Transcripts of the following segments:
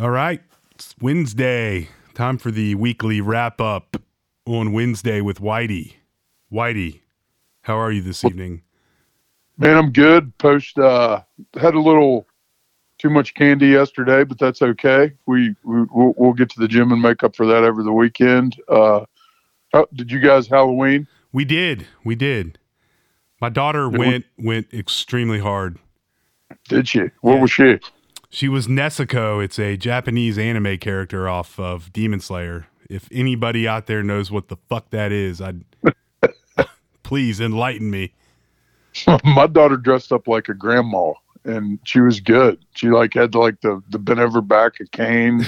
All right, it's Wednesday. Time for the weekly wrap-up on Wednesday with Whitey. Whitey, how are you this evening? Man, I'm good. Had a little too much candy yesterday, but that's okay. We'll get to the gym and make up for that over the weekend. Did you guys Halloween? We did. My daughter went extremely hard. Did she? What was she? She was Nesuko. It's a Japanese anime character off of Demon Slayer. If anybody out there knows what the fuck that is, please enlighten me. My daughter dressed up like a grandma, and she was good. She had the bent over back, a cane,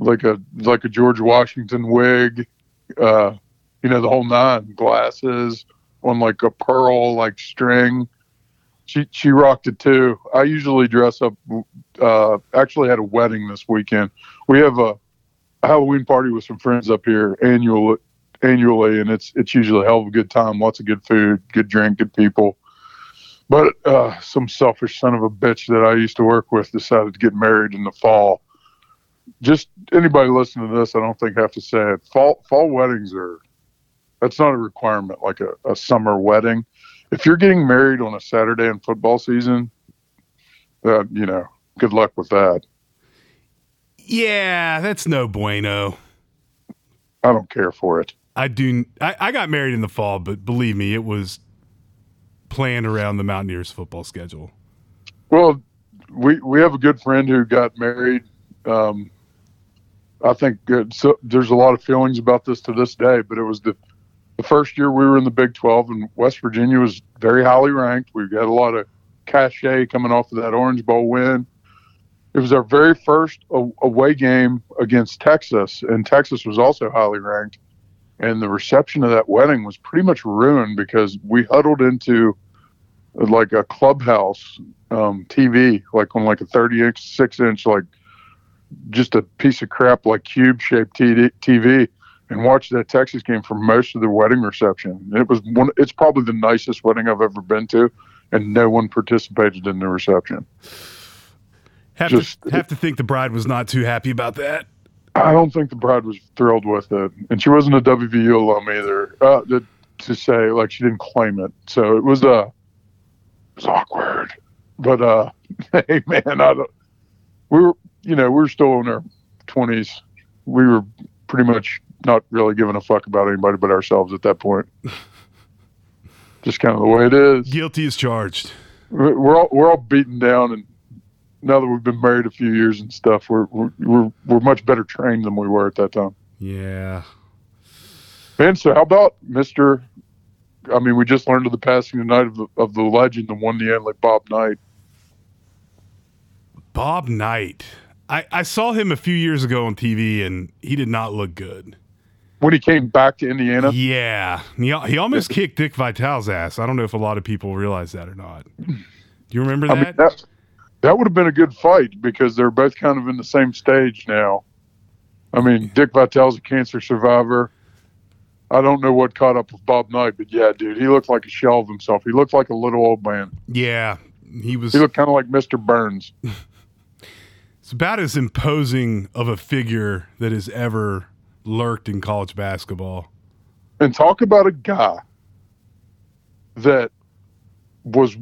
like a George Washington wig, the whole nine, glasses on like a pearl string. She rocked it too. I usually dress up. Actually, had a wedding this weekend. We have a Halloween party with some friends up here annually, and it's usually a hell of a good time. Lots of good food, good drink, good people. But some selfish son of a bitch that I used to work with decided to get married in the fall. Just anybody listening to this, I don't think I have to say it. Fall weddings that's not a requirement like a summer wedding. If you're getting married on a Saturday in football season, good luck with that. Yeah, that's no bueno. I don't care for it. I do. I got married in the fall, but believe me, it was planned around the Mountaineers football schedule. Well, we have a good friend who got married. I think there's a lot of feelings about this to this day, but it was the first year we were in the Big 12, and West Virginia was very highly ranked. We got a lot of cachet coming off of that Orange Bowl win. It was our very first away game against Texas, and Texas was also highly ranked. And the reception of that wedding was pretty much ruined because we huddled into like a clubhouse TV, like on like a 36-inch, like just a piece of crap, like cube-shaped TV. And watched that Texas game for most of the wedding reception. It was it's probably the nicest wedding I've ever been to, and no one participated in the reception. Have to think the bride was not too happy about that. I don't think the bride was thrilled with it, and she wasn't a WVU alum either. She didn't claim it, so it was awkward. But hey man, we were still in our 20s. We were pretty much not really giving a fuck about anybody but ourselves at that point. Just kind of the way it is. Guilty as charged. We're all beaten down, and now that we've been married a few years and stuff, we're much better trained than we were at that time. Yeah. And so how about Mr. I mean, we just learned of the passing tonight of the legend, the one, the only, Bob Knight. Bob Knight. I saw him a few years ago on TV, and he did not look good. When he came back to Indiana? Yeah. He almost kicked Dick Vitale's ass. I don't know if a lot of people realize that or not. Do you remember that? I mean, that would have been a good fight because they're both kind of in the same stage now. I mean, Dick Vitale's a cancer survivor. I don't know what caught up with Bob Knight, but yeah, dude, he looked like a shell of himself. He looked like a little old man. Yeah. He looked kind of like Mr. Burns. It's about as imposing of a figure that has ever lurked in college basketball. And talk about a guy that was,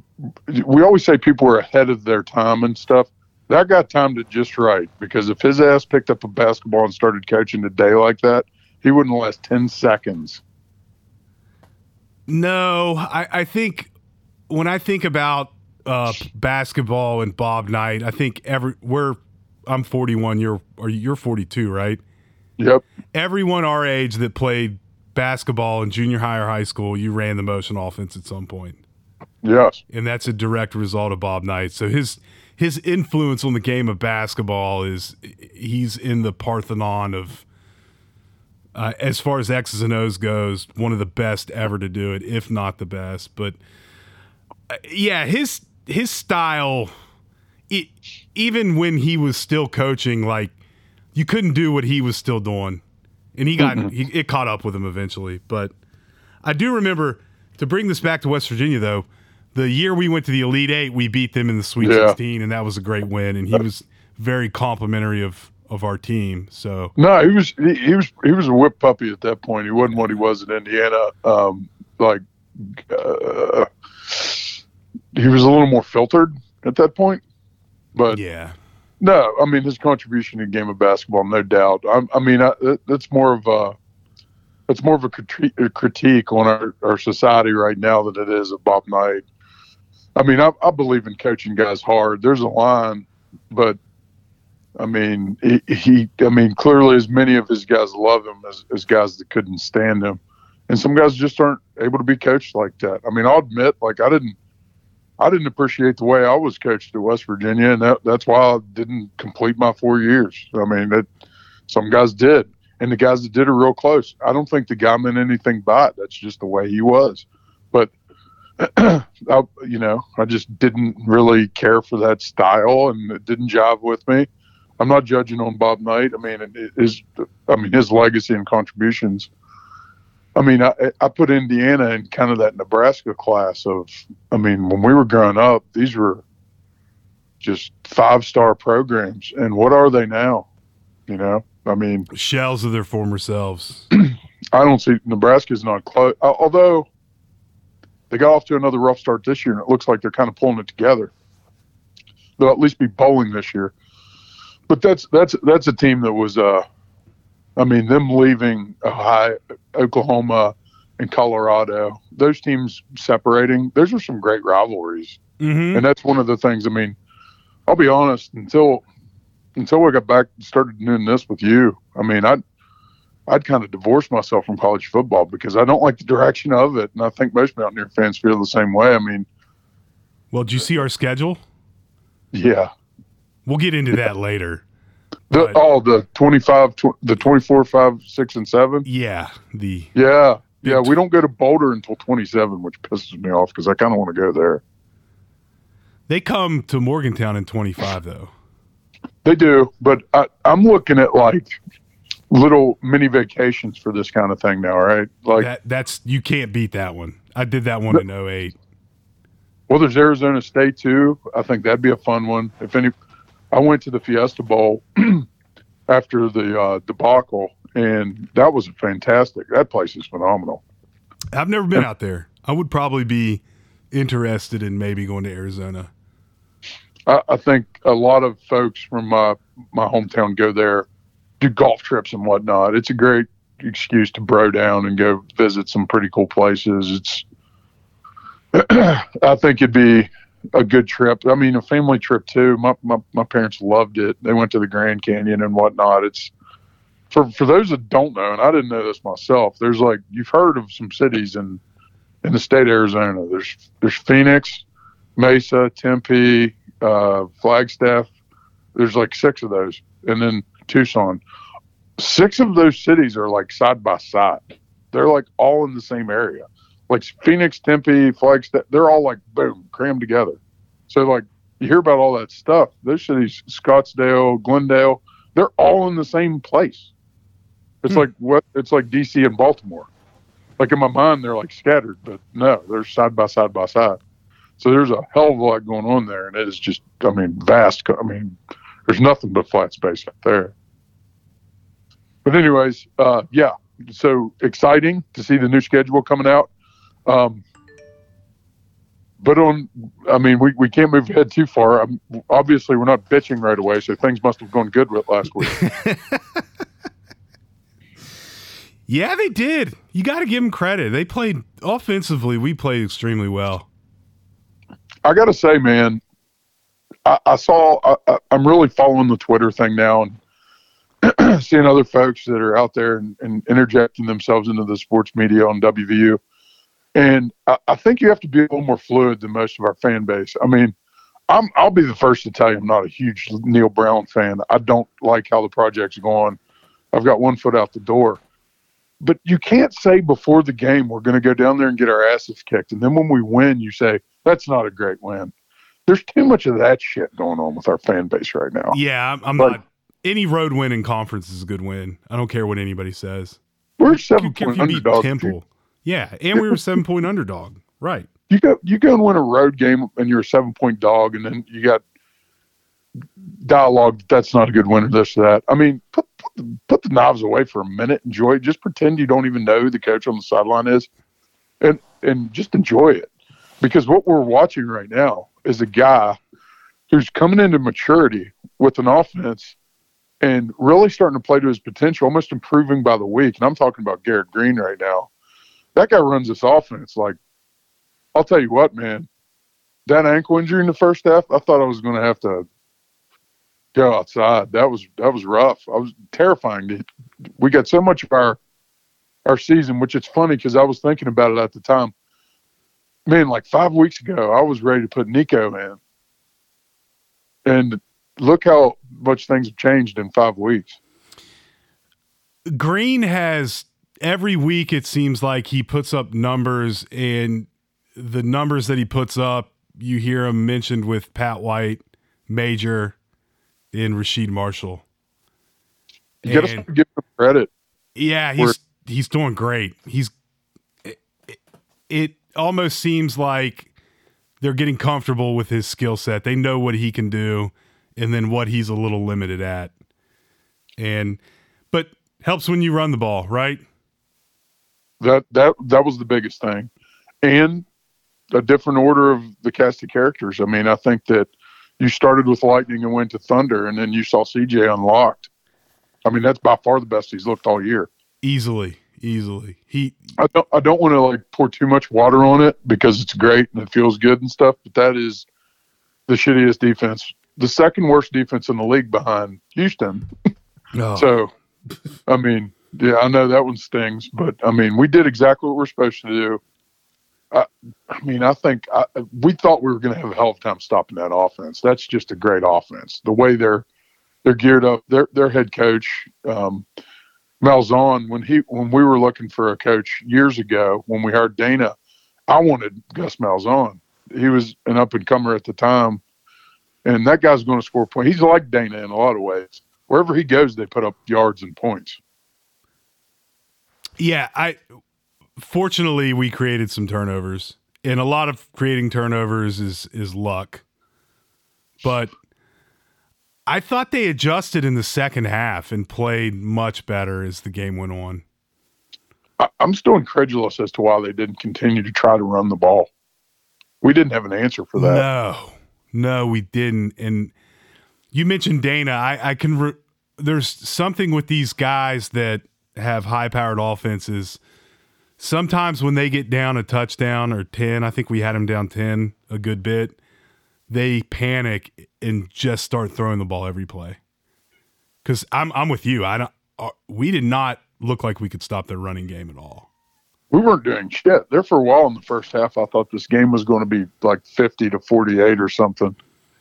we always say people were ahead of their time and stuff. That guy timed it just right, because if his ass picked up a basketball and started coaching today like that, he wouldn't last 10 seconds. No, I think when I think about basketball and Bob Knight, I think I'm 41, you're 42, right? Yep. Everyone our age that played basketball in junior high or high school, you ran the motion offense at some point. Yes. And that's a direct result of Bob Knight. So his influence on the game of basketball is he's in the Parthenon of, as far as X's and O's goes, one of the best ever to do it, if not the best. But yeah, his style, even when he was still coaching, like, you couldn't do what he was still doing, and it caught up with him eventually. But I do remember, to bring this back to West Virginia though, the year we went to the Elite Eight, we beat them in the Sweet 16, and that was a great win. And he was very complimentary of our team. So no, he was a whip puppy at that point. He wasn't what he was in Indiana. He was a little more filtered at that point. But yeah, no, I mean his contribution to the game of basketball, no doubt. That's more of a critique on our society right now than it is of Bob Knight. I mean, I believe in coaching guys hard. There's a line, but I mean, clearly as many of his guys love him as guys that couldn't stand him. And some guys just aren't able to be coached like that. I mean, I'll admit, I didn't appreciate the way I was coached at West Virginia, and that's why I didn't complete my 4 years. I mean, some guys did, and the guys that did are real close. I don't think the guy meant anything by it. That's just the way he was. But, I just didn't really care for that style, and it didn't jive with me. I'm not judging on Bob Knight. I mean, his legacy and contributions. I mean, I put Indiana in kind of that Nebraska class of, I mean, when we were growing up, these were just five-star programs. And what are they now? You know, I mean. Shells of their former selves. I don't see Nebraska's not close. Although they got off to another rough start this year, and it looks like they're kind of pulling it together. They'll at least be bowling this year. But that's a team that was them leaving Ohio, Oklahoma, and Colorado, those teams separating, those are some great rivalries. Mm-hmm. And that's one of the things, I mean, I'll be honest, until I got back and started doing this with you, I mean, I'd kind of divorced myself from college football because I don't like the direction of it, and I think most Mountaineer fans feel the same way. I mean. Well, do you see our schedule? Yeah. We'll get into that later. The 25, the 24, 5, 6, and 7? Yeah. We don't go to Boulder until 27, which pisses me off because I kind of want to go there. They come to Morgantown in 25, though. They do, but I'm looking at, little mini vacations for this kind of thing now, right? You can't beat that one. I did that one in 08. Well, there's Arizona State, too. I think that'd be a fun one. I went to the Fiesta Bowl after the debacle, and that was fantastic. That place is phenomenal. I've never been out there. I would probably be interested in maybe going to Arizona. I think a lot of folks from my hometown go there, do golf trips and whatnot. It's a great excuse to bro down and go visit some pretty cool places. I think it'd be a good trip. I mean, a family trip too. My parents loved it. They went to the Grand Canyon and whatnot. It's for those that don't know, and I didn't know this myself, there's you've heard of some cities in the state of Arizona. There's Phoenix, Mesa, Tempe, Flagstaff. There's 6 of those. And then Tucson. 6 of those cities are side by side. They're all in the same area. Phoenix, Tempe, Flagstaff, they're all boom, crammed together. So you hear about all that stuff. Those cities, Scottsdale, Glendale, they're all in the same place. It's like DC and Baltimore. In my mind, they're scattered, but no, they're side by side by side. So there's a hell of a lot going on there, and it is just, vast. There's nothing but flat space out there. But anyways, so exciting to see the new schedule coming out. We can't move ahead too far. Obviously, we're not bitching right away, so things must have gone good with last week. Yeah, they did. You got to give them credit. They played offensively. We played extremely well. I got to say, man, I'm really following the Twitter thing now and seeing other folks that are out there and interjecting themselves into the sports media on WVU. And I think you have to be a little more fluid than most of our fan base. I mean, I'll be the first to tell you I'm not a huge Neil Brown fan. I don't like how the project's going. I've got one foot out the door. But you can't say before the game we're going to go down there and get our asses kicked. And then when we win, you say, that's not a great win. There's too much of that shit going on with our fan base right now. Yeah, I'm not. Any road win in conference is a good win. I don't care what anybody says. We're 7-point underdogs. Temple. Yeah, and we were 7-point underdog, right? You go and win a road game, and you're a 7-point dog, and then you got dialogue, that's not a good winner, this or that. I mean, put the knives away for a minute, enjoy it. Just pretend you don't even know who the coach on the sideline is, and just enjoy it. Because what we're watching right now is a guy who's coming into maturity with an offense and really starting to play to his potential, almost improving by the week. And I'm talking about Garrett Green right now. That guy runs this offense like, I'll tell you what, man, that ankle injury in the first half, I thought I was going to have to go outside. That was rough. I was terrifying. We got so much of our season, which it's funny because I was thinking about it at the time. Man, like 5 weeks ago, I was ready to put Nico in. And look how much things have changed in 5 weeks. Green has every week, it seems like he puts up numbers, and the numbers that he puts up, you hear him mentioned with Pat White, Major, and Rashid Marshall. You got to give him credit. Yeah, he's doing great. It almost seems like they're getting comfortable with his skill set. They know what he can do and then what he's a little limited at. But helps when you run the ball, right? That was the biggest thing. And a different order of the cast of characters. I mean, I think that you started with lightning and went to thunder, and then you saw CJ unlocked. I mean, that's by far the best he's looked all year. Easily. I don't want to like pour too much water on it because it's great and it feels good and stuff, but that is the shittiest defense, the second worst defense in the league behind Houston. Oh. So, I mean, yeah, I know that one stings, but I mean, we did exactly what we're supposed to do. I think we thought we were going to have a hell of a time stopping that offense. That's just a great offense. The way they're geared up, their head coach, Malzahn, when we were looking for a coach years ago, when we hired Dana, I wanted Gus Malzahn. He was an up-and-comer at the time, and that guy's going to score points. He's like Dana in a lot of ways. Wherever he goes, they put up yards and points. Yeah, fortunately, we created some turnovers, and a lot of creating turnovers is luck. But I thought they adjusted in the second half and played much better as the game went on. I'm still incredulous as to why they didn't continue to try to run the ball. We didn't have an answer for that. No, we didn't. And you mentioned Dana. There's something with these guys that have high-powered offenses. Sometimes when they get down a touchdown or 10, I think we had them down 10 a good bit, they panic and just start throwing the ball every play. Because I'm with you. We did not look like we could stop their running game at all. We weren't doing shit. There for a while in the first half, I thought this game was going to be like 50-48 or something.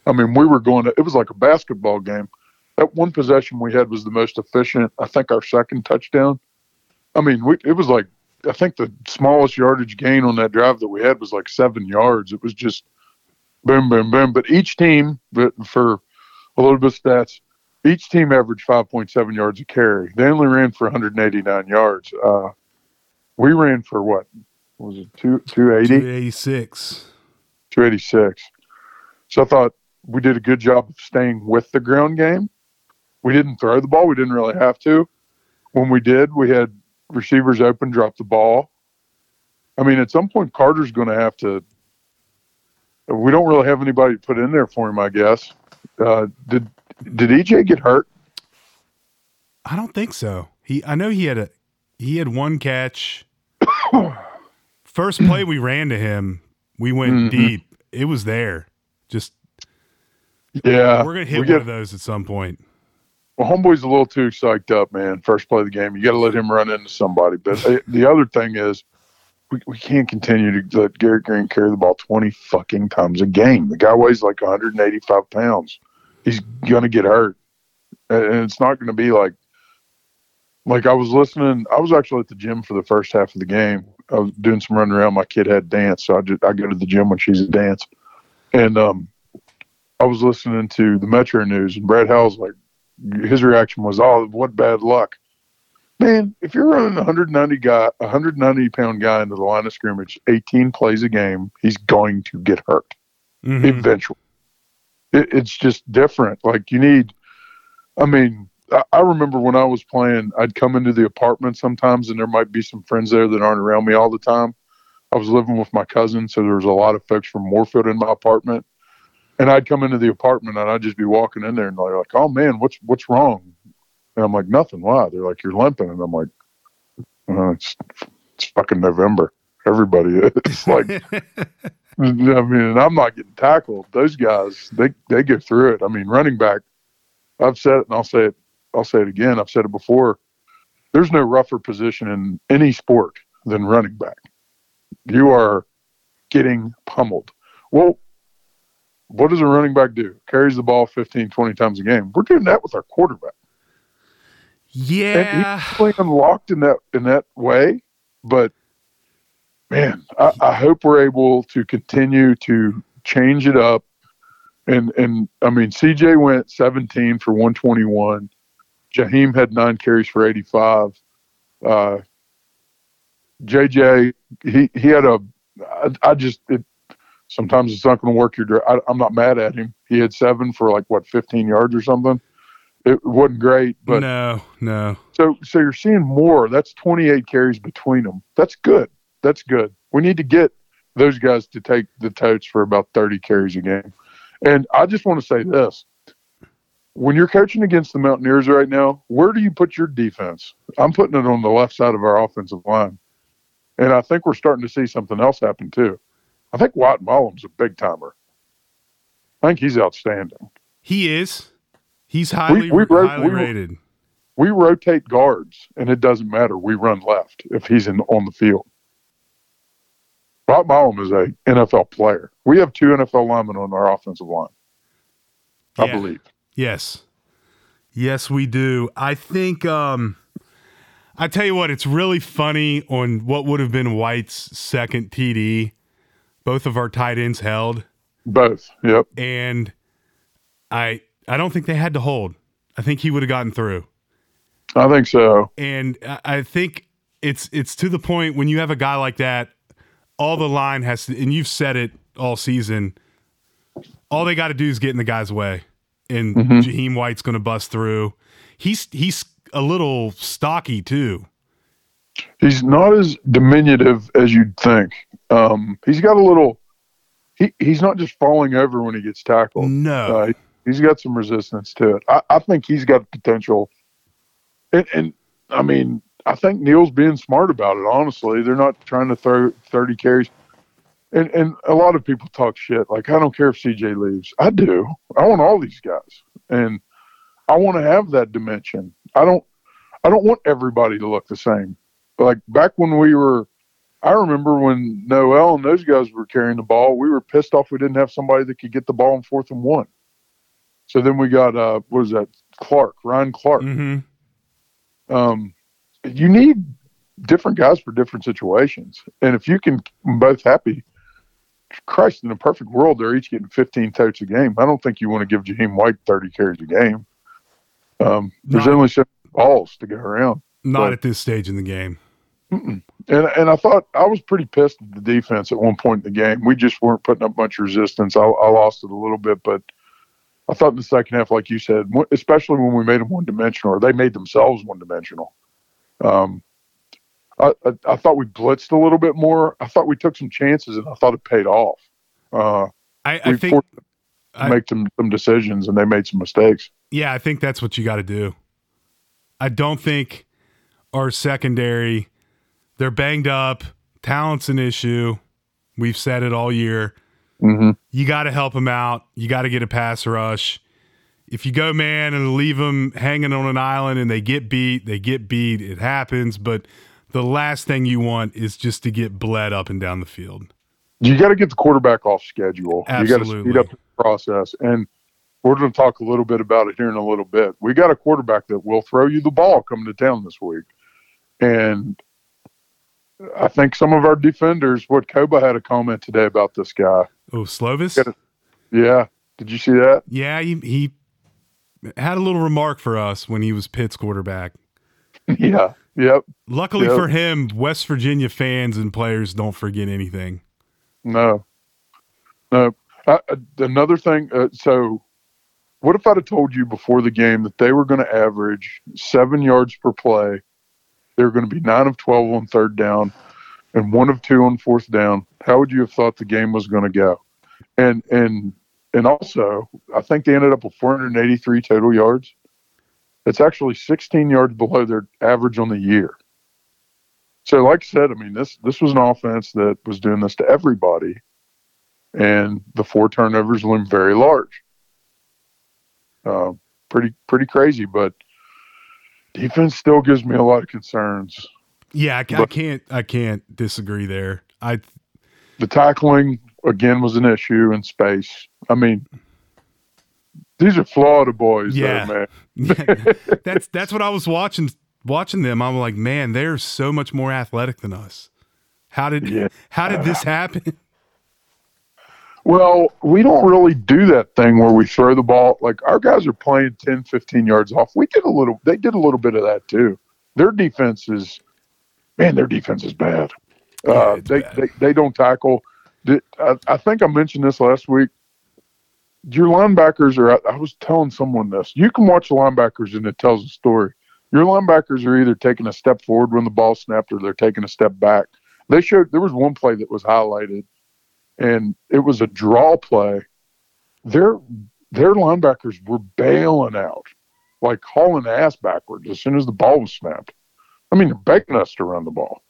I mean, it was like a basketball game. That one possession we had was the most efficient. I think our second touchdown. I mean, it was like, I think the smallest yardage gain on that drive that we had was like 7 yards. It was just boom, boom, boom. But each team, for a little bit of stats, each team averaged 5.7 yards a carry. They only ran for 189 yards. We ran for what was it, 280? 286. 286. So I thought we did a good job of staying with the ground game. We didn't throw the ball. We didn't really have to. When we did, we had receivers open, drop the ball. I mean, at some point, Carter's going to have to. We don't really have anybody to put in there for him, I guess. Did EJ get hurt? I don't think so. I know he had one catch. First play we ran to him, we went deep. It was there. Just yeah, we're gonna hit one of those at some point. Well, homeboy's a little too psyched up, man. First play of the game, you got to let him run into somebody. But the other thing is, we can't continue to let Garrett Green carry the ball 20 fucking times a game. The guy weighs like 185 pounds. He's going to get hurt. And it's not going to be like I was listening. I was actually at the gym for the first half of the game. I was doing some running around. My kid had dance. So I go to the gym when she's at dance. And I was listening to the Metro News, and Brad Howell's like, his reaction was, oh, what bad luck. Man, if you're running a 190-pound guy into the line of scrimmage, 18 plays a game, he's going to get hurt eventually. it's just different. Like you need, I mean, I remember when I was playing, I'd come into the apartment sometimes and there might be some friends there that aren't around me all the time. I was living with my cousin, so there was a lot of folks from Moorfield in my apartment. And I'd come into the apartment and I'd just be walking in there and they're like, oh man, what's wrong? And I'm like, nothing. Why? They're like, you're limping. And I'm like, oh, it's fucking November. Everybody is like, I mean, and I'm not getting tackled. Those guys, they go through it. I mean, running back, I've said it and I'll say it again. I've said it before. There's no rougher position in any sport than running back. You are getting pummeled. Well, what does a running back do? Carries the ball 15, 20 times a game. We're doing that with our quarterback. Yeah. And he's playing locked in that way. But, man, I hope we're able to continue to change it up. And I mean, CJ went 17 for 121. Jaheim had 9 carries for 85. JJ, he had a – I just – sometimes it's not going to work your drive. I'm not mad at him. He had 7 for 15 yards or something. It wasn't great, but no. So you're seeing more. That's 28 carries between them. That's good. We need to get those guys to take the totes for about 30 carries a game. And I just want to say this: when you're coaching against the Mountaineers right now, where do you put your defense? I'm putting it on the left side of our offensive line, and I think we're starting to see something else happen too. I think Watt Mollum's a big timer. I think he's outstanding. He is. He's highly rated. We rotate guards, and it doesn't matter. We run left if he's on the field. Bob Mollum is an NFL player. We have 2 NFL linemen on our offensive line, I believe. Yes. Yes, we do. I think I tell you what, it's really funny on what would have been White's second TD. Both of our tight ends held. Both, yep. And I don't think they had to hold. I think he would have gotten through. I think so. And I think it's to the point when you have a guy like that, all the line has to – and you've said it all season. All they got to do is get in the guy's way, and Jaheim White's going to bust through. He's a little stocky too. He's not as diminutive as you'd think. He's got a little – he's not just falling over when he gets tackled. No. He's got some resistance to it. I think he's got potential. And, I mean, I think Neil's being smart about it, honestly. They're not trying to throw 30 carries. And a lot of people talk shit. Like, I don't care if CJ leaves. I do. I want all these guys. And I want to have that dimension. I don't want everybody to look the same. Like, back when I remember when Noel and those guys were carrying the ball, we were pissed off we didn't have somebody that could get the ball in 4th and 1. So then we got, Ryan Clark. Mm-hmm. You need different guys for different situations. And if you can both happy, Christ, in a perfect world, they're each getting 15 totes a game. I don't think you want to give Jaheim White 30 carries a game. There's only 7 balls to go around. Not at this stage in the game. Mm-mm. And I thought I was pretty pissed at the defense at one point in the game. We just weren't putting up much resistance. I lost it a little bit, but I thought in the second half, like you said, especially when we made them one-dimensional, or they made themselves one-dimensional. I thought we blitzed a little bit more. I thought we took some chances, and I thought it paid off. I think forced them to make some decisions, and they made some mistakes. Yeah, I think that's what you got to do. I don't think our secondary, they're banged up. Talent's an issue. We've said it all year. Mm-hmm. You got to help them out. You got to get a pass rush. If you go man and leave them hanging on an island and they get beat. It happens. But the last thing you want is just to get bled up and down the field. You got to get the quarterback off schedule. Absolutely. You got to speed up the process. And we're going to talk a little bit about it here in a little bit. We got a quarterback that will throw you the ball coming to town this week. And I think some of our defenders, Koba had a comment today about this guy. Oh, Slovis? Yeah. Did you see that? Yeah, he had a little remark for us when he was Pitt's quarterback. Yeah. Yep. Luckily for him, West Virginia fans and players don't forget anything. No. Another thing, so what if I'd have told you before the game that they were going to average 7 yards per play, they were going to be 9 of 12 on third down and 1 of 2 on fourth down? How would you have thought the game was going to go? And also, I think they ended up with 483 total yards. It's actually 16 yards below their average on the year. So, like I said, I mean, this was an offense that was doing this to everybody, and the four turnovers loomed very large. Pretty crazy, but defense still gives me a lot of concerns. Yeah, I can't disagree there. The tackling again was an issue in space. I mean, these are Florida boys, though, man. That's what I was watching them. I'm like, man, they're so much more athletic than us. How did this happen? Well, we don't really do that thing where we throw the ball. Like, our guys are playing 10, 15 yards off. They did a little bit of that too. Their defense is bad. Bad. They don't tackle. I think I mentioned this last week. Your linebackers are – I was telling someone this. You can watch linebackers and it tells a story. Your linebackers are either taking a step forward when the ball snapped or they're taking a step back. There was one play that was highlighted, and it was a draw play. Their linebackers were bailing out, like hauling ass backwards as soon as the ball was snapped. I mean, they're begging us to run the ball.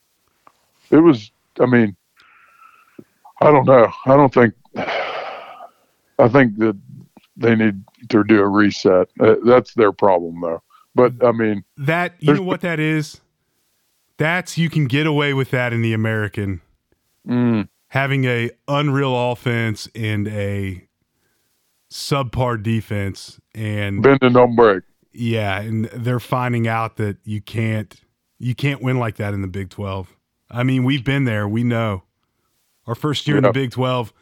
It was – I mean, I don't know. I don't think – I think that they need to do a reset. That's their problem, though. But, I mean – you know what that is? You can get away with that in the American. Mm. Having a unreal offense and a subpar defense. And bend and don't break. Yeah, and they're finding out that you can't win like that in the Big 12. I mean, we've been there. We know. Our first year in the Big 12,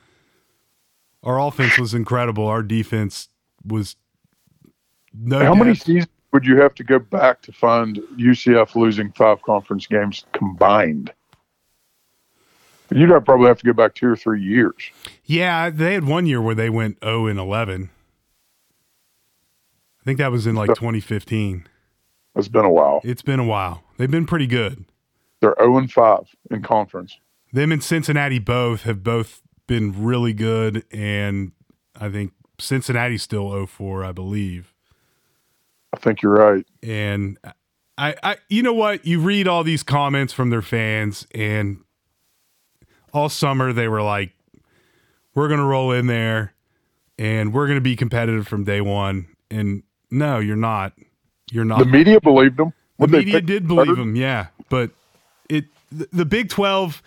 our offense was incredible. Our defense was no. How many seasons would you have to go back to find UCF losing 5 conference games combined? You'd probably have to go back 2 or 3 years. Yeah, they had one year where they went 0-11. I think that was in 2015. It's been a while. They've been pretty good. They're 0-5 in conference. Them and Cincinnati have both been really good, and I think Cincinnati's still 0-4, I believe. I think you're right. And I you know what? You read all these comments from their fans, and all summer they were like, we're going to roll in there, and we're going to be competitive from day one. And no, you're not. The media believed them. The media did believe them, yeah. But the Big 12,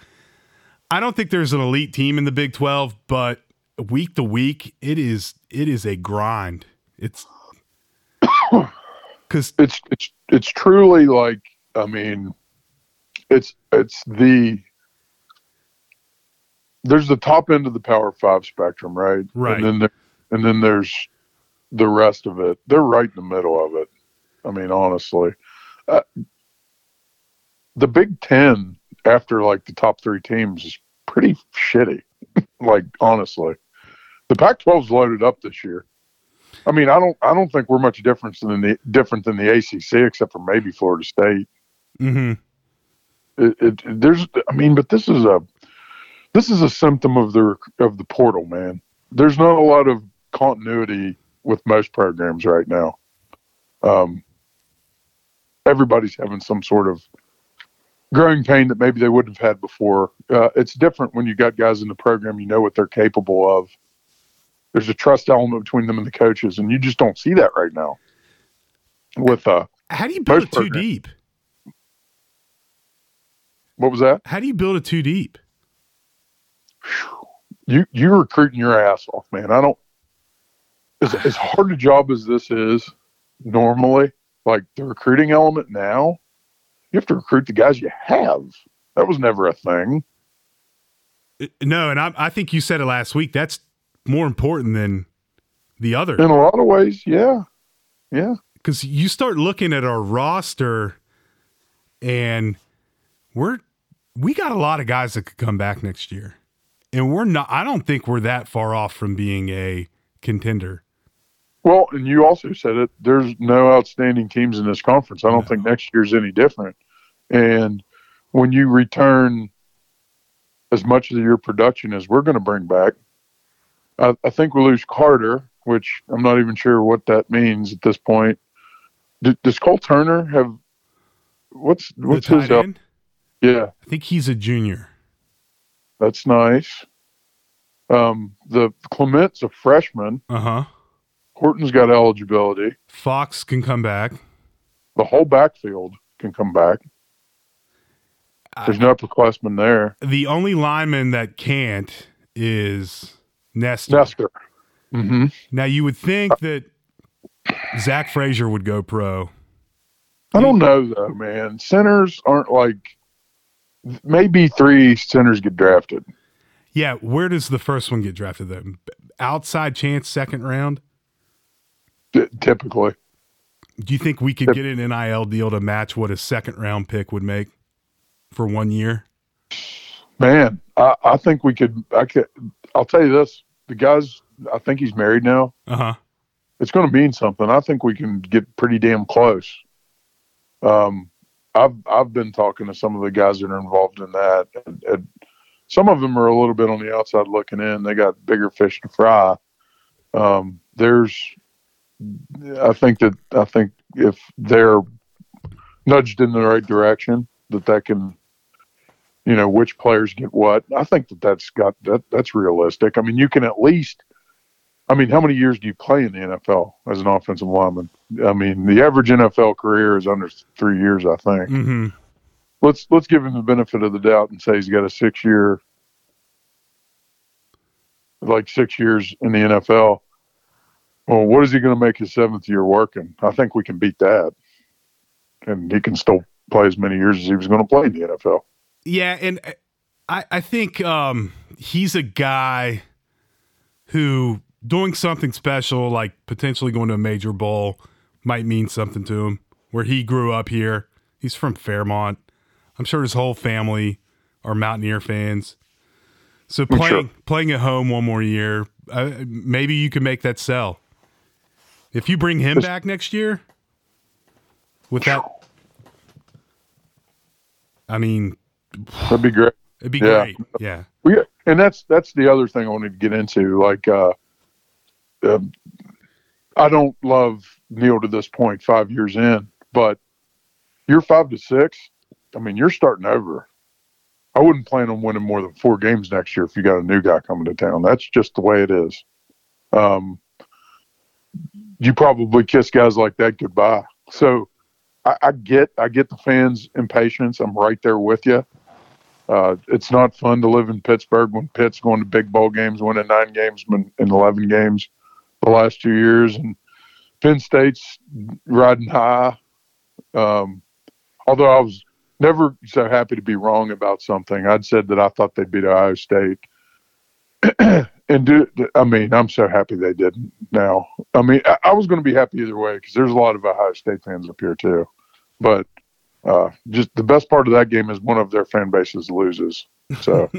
I don't think there's an elite team in the Big 12, but week to week, it is a grind. It's because it's truly like, I mean, there's the top end of the Power 5 spectrum, right? Right. And then there's the rest of it. They're right in the middle of it. I mean, honestly, the Big 10 after the top 3 teams is pretty shitty. Honestly, the Pac-12's loaded up this year. I mean, I don't think we're much different than the ACC, except for maybe Florida State. Mm-hmm. But this is a symptom of the portal, man. There's not a lot of continuity with most programs right now. Everybody's having some sort of growing pain that maybe they wouldn't have had before. It's different when you got guys in the program, you know what they're capable of. There's a trust element between them and the coaches, and you just don't see that right now. How do you build it too deep? What was that? How do you build it too deep? You're recruiting your ass off, man. As hard a job as this is normally, the recruiting element now, you have to recruit the guys you have. That was never a thing. No, and I think you said it last week. That's more important than the other. In a lot of ways, yeah. Yeah. Because you start looking at our roster, and we got a lot of guys that could come back next year. And we're not, I don't think we're that far off from being a contender. Well, and you also said it, there's no outstanding teams in this conference. I don't think next year's any different. And when you return as much of your production as we're going to bring back, I think we lose Carter, which I'm not even sure what that means at this point. Does Cole Turner have what's his up? Yeah, I think he's a junior. That's nice. The Clement's a freshman. Uh-huh. Horton's got eligibility. Fox can come back. The whole backfield can come back. There's no upperclassman there. The only lineman that can't is Nestor. Mm-hmm. Now, you would think that Zach Frazier would go pro. I don't know, though, man. Centers aren't like – maybe three centers get drafted. Yeah, where does the first one get drafted, though? Outside chance, second round? Typically. Do you think we could get an NIL deal to match what a second-round pick would make for 1 year? Man, I think we could – I'll tell you this. The guy's – I think he's married now. Uh-huh. It's going to mean something. I think we can get pretty damn close. I've been talking to some of the guys that are involved in that. And some of them are a little bit on the outside looking in. They got bigger fish to fry. I think if they're nudged in the right direction, that can, you know, which players get what. I think that's realistic. I mean, you can at least. I mean, how many years do you play in the NFL as an offensive lineman? I mean, the average NFL career is under 3 years, I think. Mm-hmm. Let's give him the benefit of the doubt and say he's got a 6 year, like 6 years in the NFL. Well, what is he going to make his seventh year working? I think we can beat that, and he can still play as many years as he was going to play in the NFL. Yeah, and I think he's a guy who. Doing something special, like potentially going to a major bowl, might mean something to him. Where he grew up here, he's from Fairmont. I'm sure his whole family are Mountaineer fans. So playing at home one more year, maybe you can make that sell. If you bring him back next year, that'd be great. It'd be great. Yeah, and that's the other thing I wanted to get into, like. I don't love Neil to this point, 5 years in, but you're 5 to 6. I mean, you're starting over. I wouldn't plan on winning more than 4 games next year if you got a new guy coming to town. That's just the way it is. You probably kiss guys like that goodbye. So I get the fans' impatience. I'm right there with you. It's not fun to live in Pittsburgh when Pitt's going to big bowl games, winning 9 games and 11 games the last 2 years, and Penn State's riding high. Although I was never so happy to be wrong about something. I'd said that I thought they'd beat Ohio State. I'm so happy they didn't now. I mean, I was going to be happy either way because there's a lot of Ohio State fans up here too. But just the best part of that game is one of their fan bases loses. So,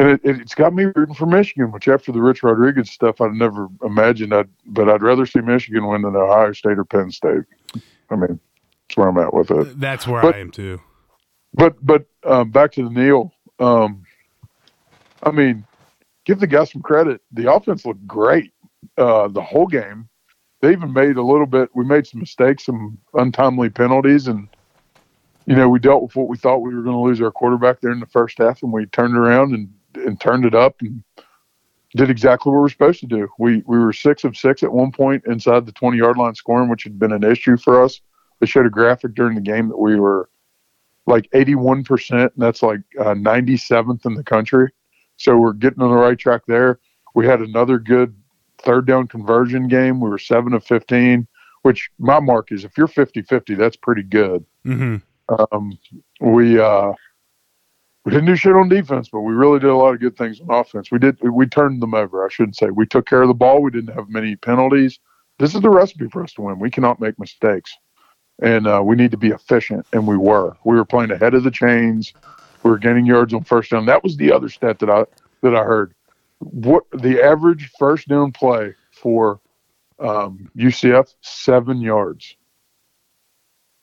and it's got me rooting for Michigan, which after the Rich Rodriguez stuff, I'd never imagined. But I'd rather see Michigan win than Ohio State or Penn State. I mean, that's where I'm at with it. That's where I am too. But back to the Neil. I mean, give the guy some credit. The offense looked great the whole game. They even made a little bit – we made some mistakes, some untimely penalties, and, you know, we dealt with what we thought we were going to lose our quarterback there in the first half, and we turned around and turned it up and did exactly what we were supposed to do. We were 6 of 6 at one point inside the 20-yard line scoring, which had been an issue for us. They showed a graphic during the game that we were like 81%, and that's like 97th in the country. So we're getting on the right track there. We had another good – third down conversion game. We were 7 of 15, which my mark is if you're 50-50, that's pretty good. Mm-hmm. We didn't do shit on defense, but we really did a lot of good things on offense. We turned them over. I shouldn't say we took care of the ball. We didn't have many penalties. This is the recipe for us to win. We cannot make mistakes, and we need to be efficient. And we were playing ahead of the chains. We were gaining yards on first down. That was the other stat that I heard. What the average first down play for UCF, 7 yards.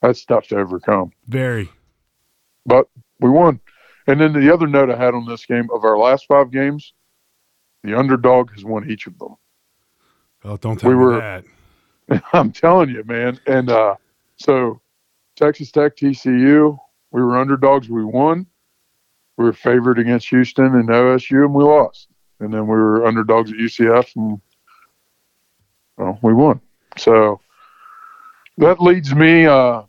That's tough to overcome. Very. But we won. And then the other note I had on this game, of our last 5 games, the underdog has won each of them. Oh, don't tell me that. I'm telling you, man. And so Texas Tech, TCU, we were underdogs. We won. We were favored against Houston and OSU, and we lost. And then we were underdogs at UCF, and we won. So that leads me where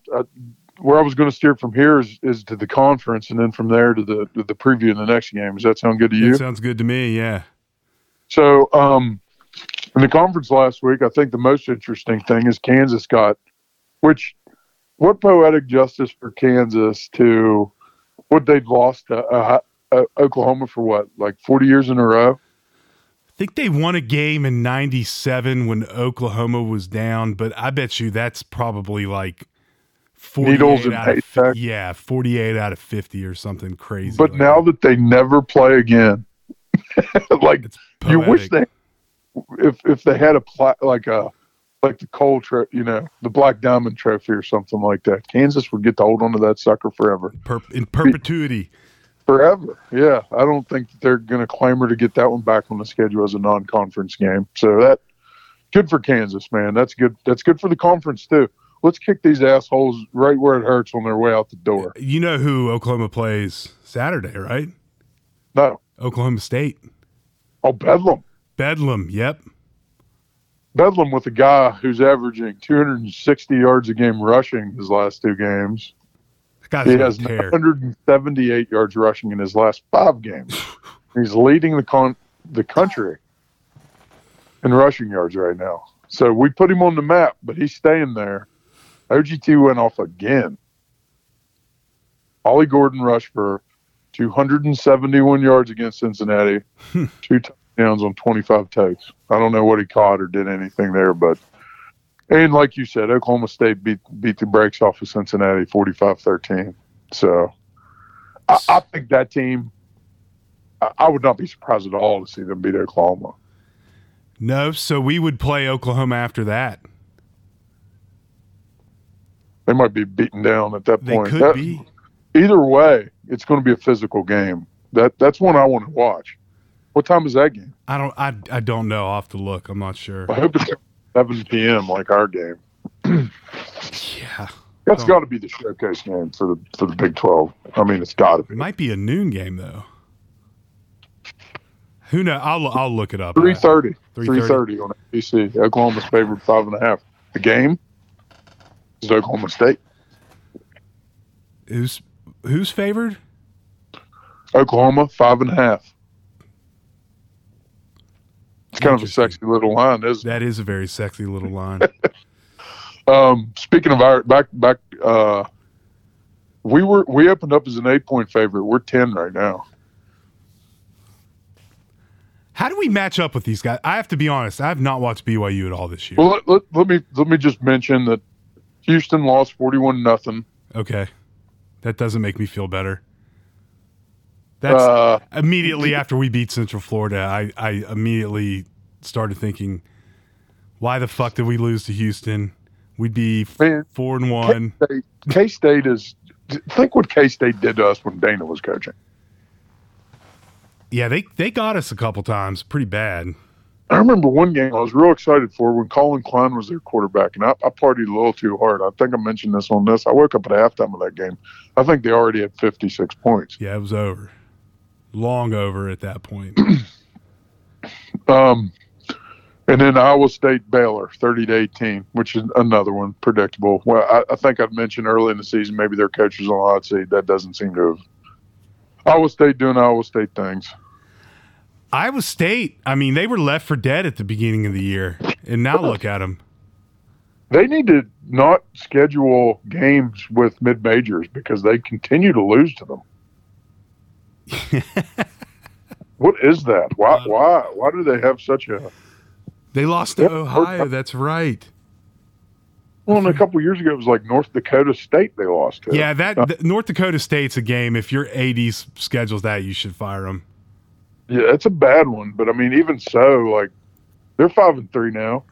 I was going to steer from here is to the conference, and then from there to the preview of the next game. Does that sound good to you? That sounds good to me, yeah. So in the conference last week, I think the most interesting thing is Kansas got – what poetic justice for Kansas to what they'd lost to Oklahoma for what, like 40 years in a row? I think they won a game in 97 when Oklahoma was down, but I bet you that's probably like 48 out of 50 or something crazy. But like now that they never play again, like you wish they – if they had like the Cole trophy, the Black Diamond trophy or something like that. Kansas would get to hold on to that sucker forever. In perpetuity. Forever, yeah. I don't think that they're going to clamor to get that one back on the schedule as a non-conference game. So that good for Kansas, man. That's good. That's good for the conference, too. Let's kick these assholes right where it hurts on their way out the door. You know who Oklahoma plays Saturday, right? No. Oklahoma State. Oh, Bedlam. Bedlam, yep. Bedlam with a guy who's averaging 260 yards a game rushing his last 2 games. He has 178 yards rushing in his last 5 games. He's leading the country in rushing yards right now. So we put him on the map, but he's staying there. OGT went off again. Ollie Gordon rushed for 271 yards against Cincinnati. 2 touchdowns on 25 takes. I don't know what he caught or did anything there, but and like you said, Oklahoma State beat the brakes off of Cincinnati 45-13. So I think that team, I would not be surprised at all to see them beat Oklahoma. No, so we would play Oklahoma after that. They might be beaten down at that point. They could be. Either way, it's going to be a physical game. That's one I want to watch. What time is that game? I don't know. I'll have to look. I'm not sure. I hope it's 7 p.m. like our game. Yeah. That's got to be the showcase game for the Big 12. I mean, it's got to be. It might be a noon game, though. Who knows? I'll look it up. 3:30. 3:30 on ABC. Oklahoma's favored 5.5. The game is Oklahoma State. Who's favored? Oklahoma, 5.5. It's kind of a sexy little line, isn't it? That is a very sexy little line. Speaking of our back, we opened up as an 8-point favorite. We're 10 right now. How do we match up with these guys? I have to be honest. I have not watched BYU at all this year. Well, let me just mention that Houston lost 41-0. Okay, that doesn't make me feel better. That's immediately after we beat Central Florida. I immediately started thinking, why the fuck did we lose to Houston? We'd be 4-1. K-State think what K-State did to us when Dana was coaching. Yeah, they got us a couple times pretty bad. I remember one game I was real excited for when Colin Klein was their quarterback, and I partied a little too hard. I think I mentioned this on this. I woke up at halftime of that game. I think they already had 56 points. Yeah, it was over. Long over at that point. And then Iowa State Baylor, 30-18, which is another one, predictable. Well, I think I've mentioned early in the season maybe their coach was on the hot seat. That doesn't seem to have. Iowa State doing Iowa State things. Iowa State, I mean, they were left for dead at the beginning of the year, and now look at them. They need to not schedule games with mid-majors because they continue to lose to them. What is that? Why do they have such a? They lost to Ohio. That's right. Well, and a couple of years ago, it was like North Dakota State they lost to. Yeah, North Dakota State's a game. If your AD schedules that, you should fire them. Yeah, it's a bad one. But, I mean, even so, like, they're 5-3 now.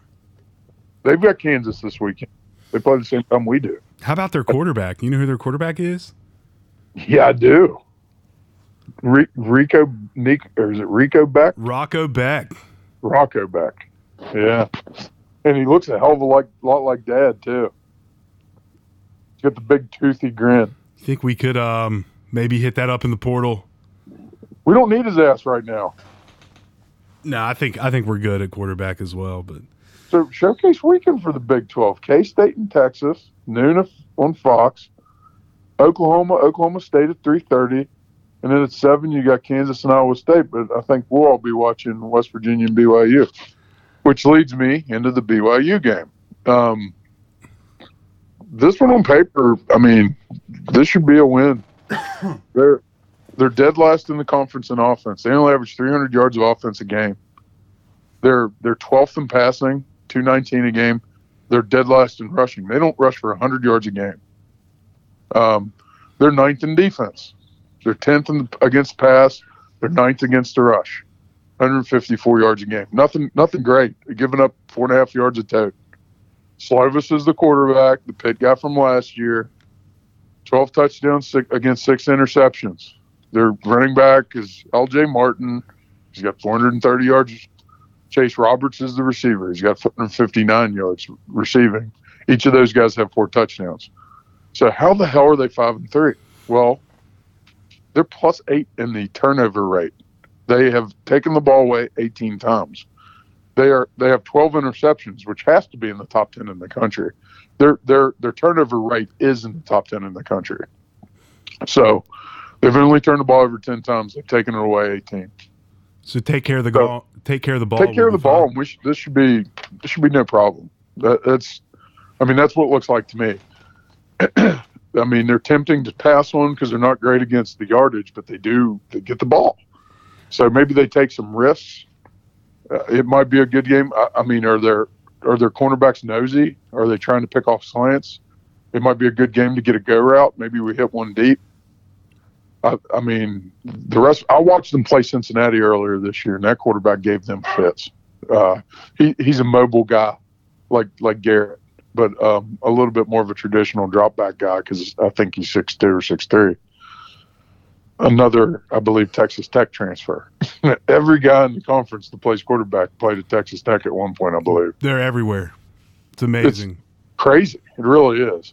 They've got Kansas this weekend. They play the same time we do. How about their quarterback? You know who their quarterback is? Yeah, I do. Rico Beck? Rocco Beck. Rocco Beck. Yeah. And he looks a hell of a lot like Dad, too. He's got the big toothy grin. You think we could maybe hit that up in the portal? We don't need his ass right now. No, I think we're good at quarterback as well. But so showcase weekend for the Big 12. K-State and Texas, noon on Fox. Oklahoma State at 3:30. And then at 7, you got Kansas and Iowa State. But I think we'll all be watching West Virginia and BYU. Which leads me into the BYU game. This one on paper, I mean, this should be a win. They're dead last in the conference in offense. They only average 300 yards of offense a game. They're 12th in passing, 219 a game. They're dead last in rushing. They don't rush for 100 yards a game. They're 9th in defense. They're 10th against pass. They're 9th against the rush. 154 yards a game. Nothing great. They're giving up 4.5 yards a tote. Slovis is the quarterback, the Pitt guy from last year. 12 touchdowns against 6 interceptions. Their running back is L.J. Martin. He's got 430 yards. Chase Roberts is the receiver. He's got 459 yards receiving. Each of those guys have 4 touchdowns. So how the hell are they 5-3? Well, they're +8 in the turnover rate. They have taken the ball away 18 times. They have 12 interceptions, which has to be in the top 10 in the country. Their turnover rate is in the top 10 in the country. So they've only turned the ball over 10 times. They've taken it away 18. So take care of the ball. Take care of the ball. Take care of the ball. And this should be no problem. That's what it looks like to me. I mean, they're tempting to pass on because they're not great against the yardage, but they get the ball. So maybe they take some risks. It might be a good game. I mean, are their cornerbacks nosy? Are they trying to pick off slants? It might be a good game to get a go route. Maybe we hit one deep. I mean, the rest. I watched them play Cincinnati earlier this year, and that quarterback gave them fits. He's a mobile guy, like Garrett, but a little bit more of a traditional drop back guy because I think he's 6'2" or 6'3". Another, I believe, Texas Tech transfer. Every guy in the conference that plays quarterback played at Texas Tech at one point, I believe. They're everywhere. It's amazing. It's crazy. It really is.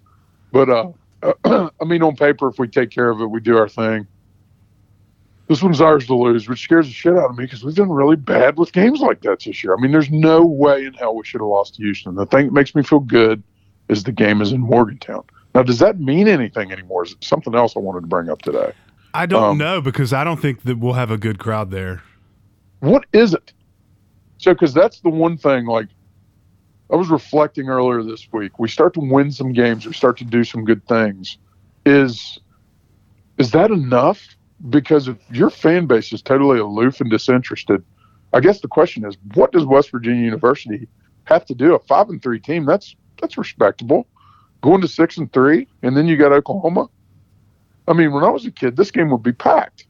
But, I mean, on paper, if we take care of it, we do our thing. This one's ours to lose, which scares the shit out of me because we've done really bad with games like that this year. I mean, there's no way in hell we should have lost to Houston. The thing that makes me feel good is the game is in Morgantown. Now, does that mean anything anymore? Is it something else I wanted to bring up today? I don't know because I don't think that we'll have a good crowd there. What is it? So, because that's the one thing, like, I was reflecting earlier this week. We start to win some games. We start to do some good things. Is that enough? Because if your fan base is totally aloof and disinterested, I guess the question is, what does West Virginia University have to do? A 5-3 team, that's respectable. Going to 6-3, and then you got Oklahoma. I mean, when I was a kid, this game would be packed.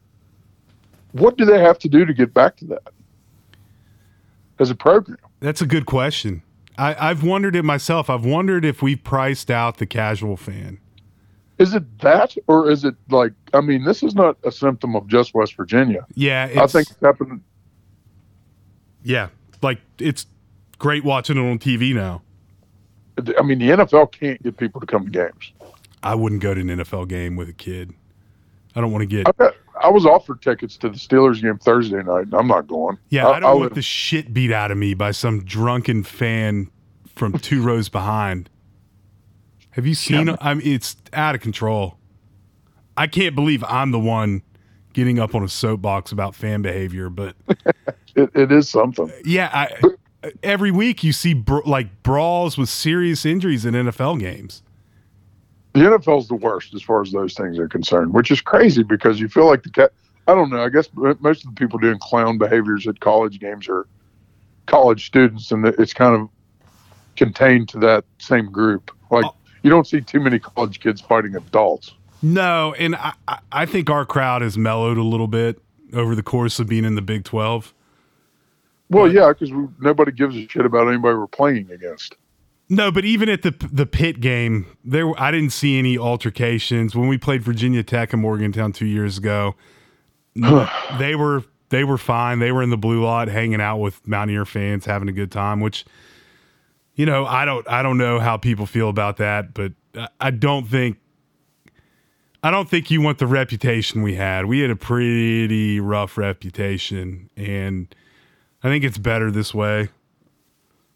What do they have to do to get back to that as a program? That's a good question. I've wondered it myself. I've wondered if we priced out the casual fan. Is it that, or is it like, I mean, this is not a symptom of just West Virginia. Yeah. I think it's happened. Yeah. Like, it's great watching it on TV now. I mean, the NFL can't get people to come to games. I wouldn't go to an NFL game with a kid. I don't want to get. I was offered tickets to the Steelers game Thursday night, and I'm not going. Yeah, I want the shit beat out of me by some drunken fan from 2 rows behind. Have you seen? Yeah, I mean, it's out of control. I can't believe I'm the one getting up on a soapbox about fan behavior, but it is something. Yeah, every week you see brawls with serious injuries in NFL games. The NFL's the worst as far as those things are concerned, which is crazy because you feel like I don't know. I guess most of the people doing clown behaviors at college games are college students, and it's kind of contained to that same group. Like, you don't see too many college kids fighting adults. No, and I think our crowd has mellowed a little bit over the course of being in the Big 12. Well, but, yeah, because nobody gives a shit about anybody we're playing against. No, but even at the Pitt game, there I didn't see any altercations. When we played Virginia Tech and Morgantown 2 years ago, they were fine. They were in the blue lot hanging out with Mountaineer fans, having a good time, which, you know, I don't know how people feel about that, but I don't think you want the reputation we had. We had a pretty rough reputation, and I think it's better this way.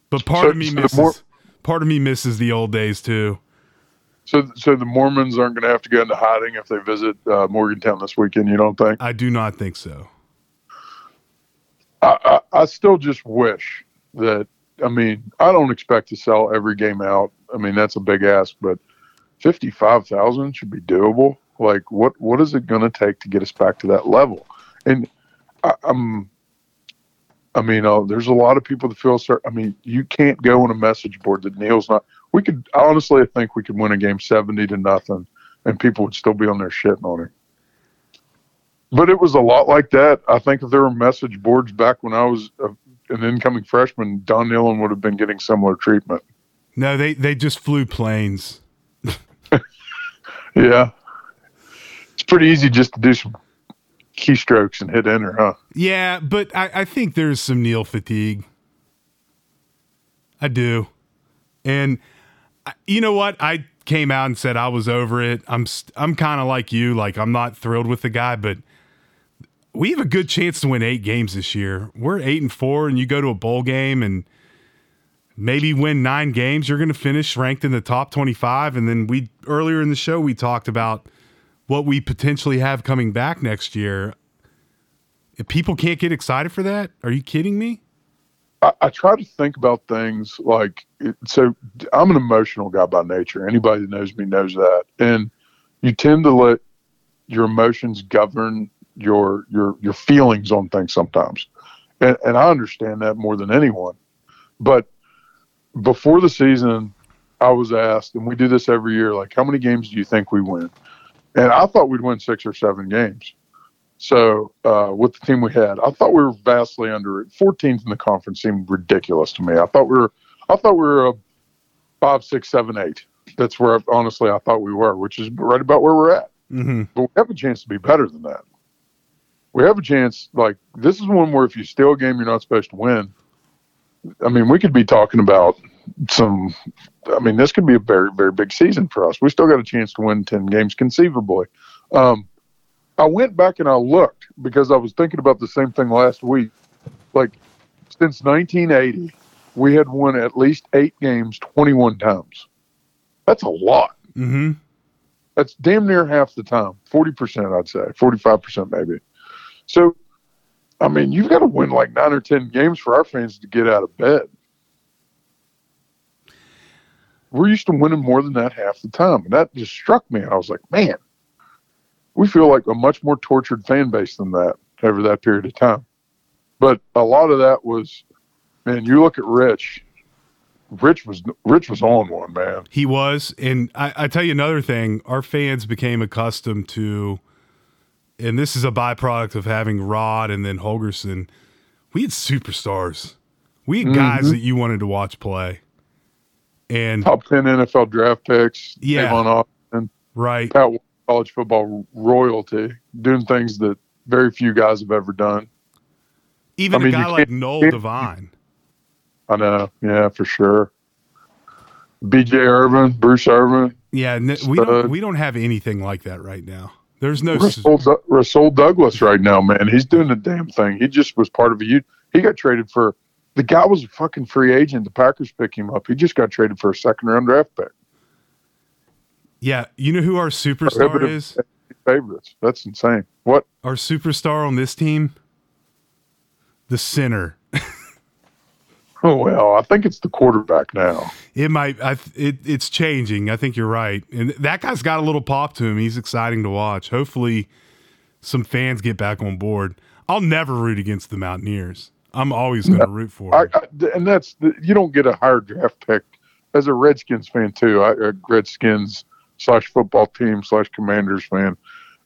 But part of me misses the old days too. So the Mormons aren't going to have to go into hiding if they visit Morgantown this weekend, you don't think? I do not think so. I still just wish that, I mean, I don't expect to sell every game out. I mean, that's a big ask, but 55,000 should be doable. Like, what is it going to take to get us back to that level? And there's a lot of people that feel certain. I mean, you can't go on a message board that Neil's not. We could honestly, I think we could win a game 70-0, and people would still be on there shitting on it. But it was a lot like that. I think if there were message boards back when I was an incoming freshman, Don Nealon would have been getting similar treatment. No, they just flew planes. Yeah, it's pretty easy just to do some keystrokes and hit enter, huh? Yeah, but I think there's some Neil fatigue. I do. And you know what? I came out and said I was over it. I'm kind of like you. Like, I'm not thrilled with the guy, but we have a good chance to win 8 games this year. We're 8-4, and you go to a bowl game and maybe win 9 games. You're going to finish ranked in the top 25. And then earlier in the show, we talked about what we potentially have coming back next year. If people can't get excited for that, are you kidding me? I try to think about things like, so I'm an emotional guy by nature. Anybody that knows me knows that. And you tend to let your emotions govern your feelings on things sometimes. And I understand that more than anyone. But before the season, I was asked, and we do this every year, like, how many games do you think we win? And I thought we'd win 6 or 7 games. So with the team we had, I thought we were vastly under it. 14th in the conference seemed ridiculous to me. I thought we were a 5, 6, 7, 8. That's where honestly I thought we were, which is right about where we're at. Mm-hmm. But we have a chance to be better than that. We have a chance. Like, this is one where if you steal a game you're not supposed to win, I mean, we could be talking about this could be a very, very big season for us. We still got a chance to win 10 games conceivably. I went back and I looked because I was thinking about the same thing last week. Like, since 1980, we had won at least 8 games 21 times. That's a lot. Mm-hmm. That's damn near half the time, 40%, I'd say, 45% maybe. So, I mean, you've got to win like 9 or 10 games for our fans to get out of bed. We're used to winning more than that half the time. And that just struck me. I was like, man, we feel like a much more tortured fan base than that over that period of time. But a lot of that was, man, you look at Rich. Rich was on one, man. He was. And I tell you another thing, our fans became accustomed to, and this is a byproduct of having Rod and then Holgerson, we had superstars. We had guys that you wanted to watch play. And top 10 NFL draft picks. Yeah. Avon Austin, right. Pat, college football royalty, doing things that very few guys have ever done. Even a guy like Noel Devine. I know. Yeah, for sure. B.J. Irvin, Bruce Irvin. Yeah, we don't have anything like that right now. There's no Rasul Douglas right now, man. He's doing the damn thing. He just was part of a – he got traded for – the guy was a fucking free agent. The Packers picked him up. He just got traded for a second-round draft pick. Yeah, you know who our superstar is? Favorites. That's insane. What? Our superstar on this team? The center. Oh, well, I think it's the quarterback now. It might. It's changing. I think you're right. And that guy's got a little pop to him. He's exciting to watch. Hopefully some fans get back on board. I'll never root against the Mountaineers. I'm always going to root for them. And that's – you don't get a higher draft pick as a Redskins fan too, I Redskins/football team/Commanders fan,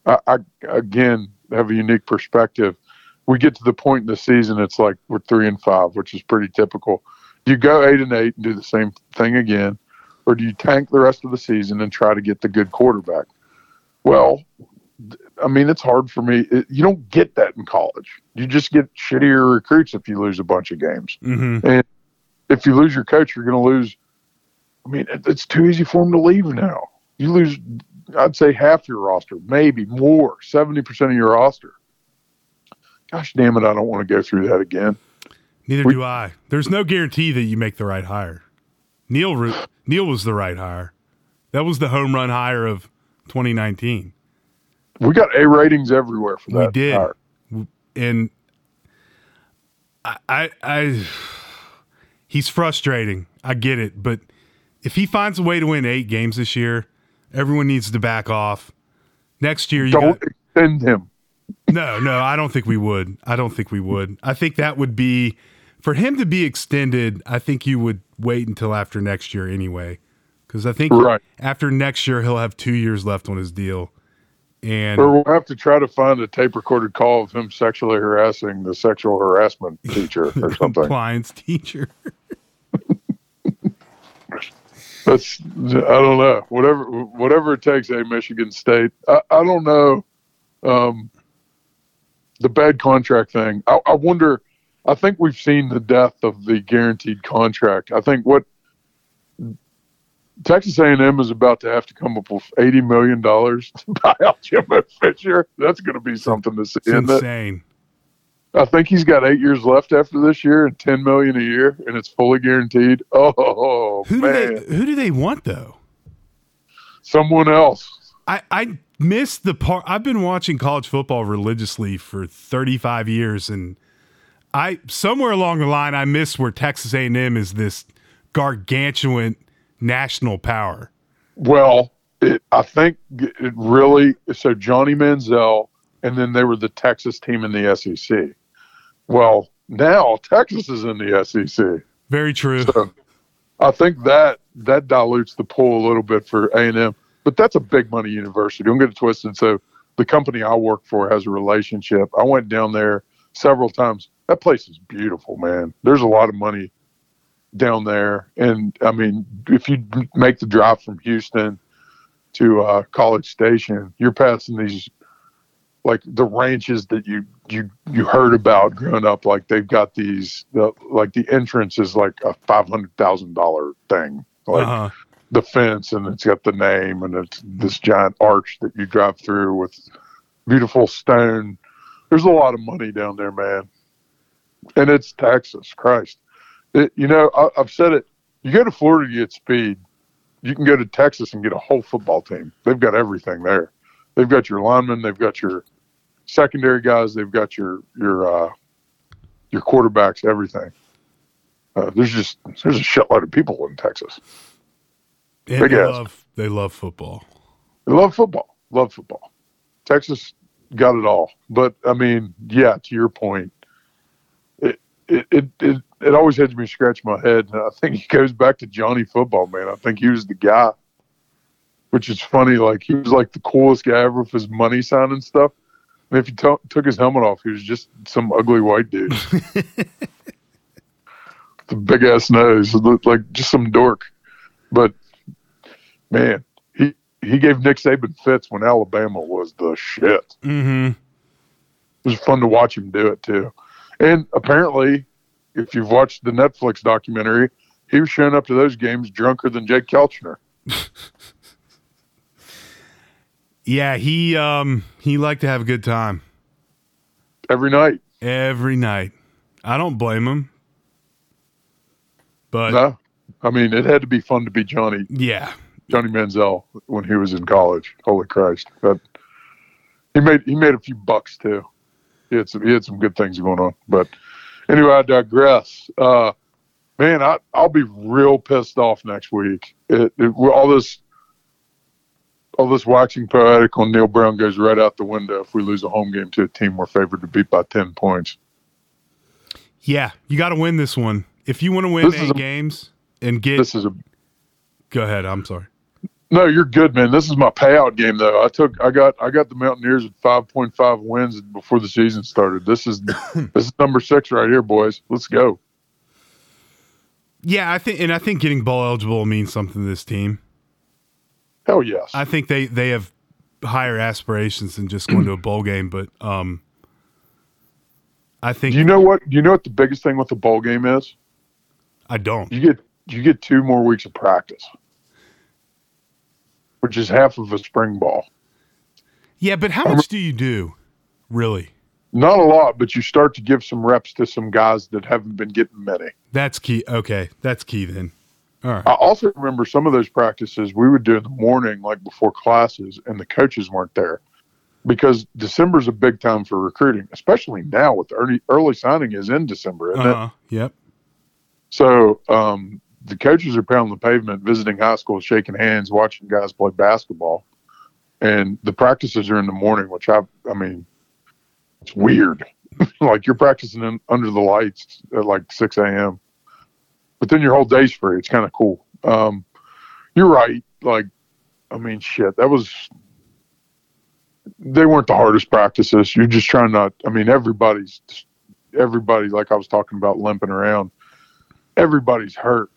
I again have a unique perspective. We get to the point in the season, it's like we're 3-5, which is pretty typical. Do you go 8-8 and do the same thing again, or do you tank the rest of the season and try to get the good quarterback? Well, I mean, it's hard for me. You don't get that in college. You just get shittier recruits if you lose a bunch of games. Mm-hmm. And if you lose your coach, you're going to lose. I mean, it's too easy for them to leave now. You lose, I'd say, half your roster, maybe more, 70% of your roster. Gosh damn it, I don't want to go through that again. Neither do I. There's no guarantee that you make the right hire. Neil was the right hire. That was the home run hire of 2019. We got A ratings everywhere for that. We did. Hire. And I he's frustrating. I get it. But if he finds a way to win 8 games this year, everyone needs to back off. Next year, don't extend him. No, I don't think we would. I think that would be – for him to be extended, I think you would wait until after next year anyway, because I think after next year he'll have 2 years left on his deal. And or we'll have to try to find a tape-recorded call of him sexually harassing the sexual harassment teacher or something. Compliance teacher. That's – I don't know. Whatever it takes, Michigan State. I don't know. The bad contract thing. I wonder, I think we've seen the death of the guaranteed contract. I think what Texas A&M is about to have to come up with $80 million to buy out Jimbo Fisher. That's going to be something to see. It's insane. I think he's got 8 years left after this year and $10 million a year, and it's fully guaranteed. Oh, man. Who do they want, though? Someone else. I missed the part. I've been watching college football religiously for 35 years, and I somewhere along the line I missed where Texas A&M is this gargantuan national power. Well, I think it really so Johnny Manziel, and then they were the Texas team in the SEC. Well, now Texas is in the SEC. Very true. So I think that dilutes the pool a little bit for A&M. But that's a big money university. Don't get it twisted. So the company I work for has a relationship. I went down there several times. That place is beautiful, man. There's a lot of money down there. And, I mean, if you make the drive from Houston to College Station, you're passing these, like, the ranches that you heard about growing up. Like, they've got these, like, the entrance is like a $500,000 thing. Like, uh-huh. The fence, and it's got the name, and it's this giant arch that you drive through with beautiful stone. There's a lot of money down there, man. And it's Texas, Christ. I've said it. You go to Florida, you get speed. You can go to Texas and get a whole football team. They've got everything there. They've got your linemen. They've got your secondary guys. They've got your quarterbacks, everything. There's a shitload of people in Texas. And they love football. They love football. Texas got it all. But, I mean, yeah, to your point, it always had me scratch my head. And I think it goes back to Johnny Football, man. I think he was the guy, which is funny. Like, he was like the coolest guy ever with his money sign and stuff. And if you took his helmet off, he was just some ugly white dude. The big-ass nose. Looked like just some dork. But, man, he gave Nick Saban fits when Alabama was the shit. Mm-hmm. It was fun to watch him do it, too. And apparently, if you've watched the Netflix documentary, he was showing up to those games drunker than Jake Kelchner. Yeah, he liked to have a good time. Every night. I don't blame him. But no. I mean, it had to be fun to be Johnny. Yeah. Johnny Manziel when he was in college. Holy Christ. But he made a few bucks too. He had some good things going on. But anyway, I digress. Man, I'll be real pissed off next week. All this waxing poetic on Neil Brown goes right out the window if we lose a home game to a team we're favored to beat by 10 points. Yeah, you got to win this one. If you want to win 8 games and get – Go ahead. I'm sorry. No, you're good, man. This is my payout game, though. I got the Mountaineers at 5.5 wins before the season started. This is number 6 right here, boys. Let's go. Yeah, I think getting bowl eligible means something to this team. Hell yes. I think they have higher aspirations than just going to a bowl game, but I think you know what the biggest thing with the bowl game is? I don't. You get 2 more weeks of practice, which is half of a spring ball. Yeah, but how much do you do, really? Not a lot, but you start to give some reps to some guys that haven't been getting many. That's key. Okay, that's key then. All right. I also remember some of those practices we would do in the morning, like before classes, and the coaches weren't there because December's a big time for recruiting, especially now with early signing is in December, isn't it? Yep. So, the coaches are pounding the pavement, visiting high schools, shaking hands, watching guys play basketball. And the practices are in the morning, which I mean, it's weird. Like you're practicing under the lights at like 6 a.m. But then your whole day's free. It's kind of cool. You're right. Like, I mean, shit, they weren't the hardest practices. You're just trying not, I mean, everybody, like I was talking about limping around, everybody's hurt.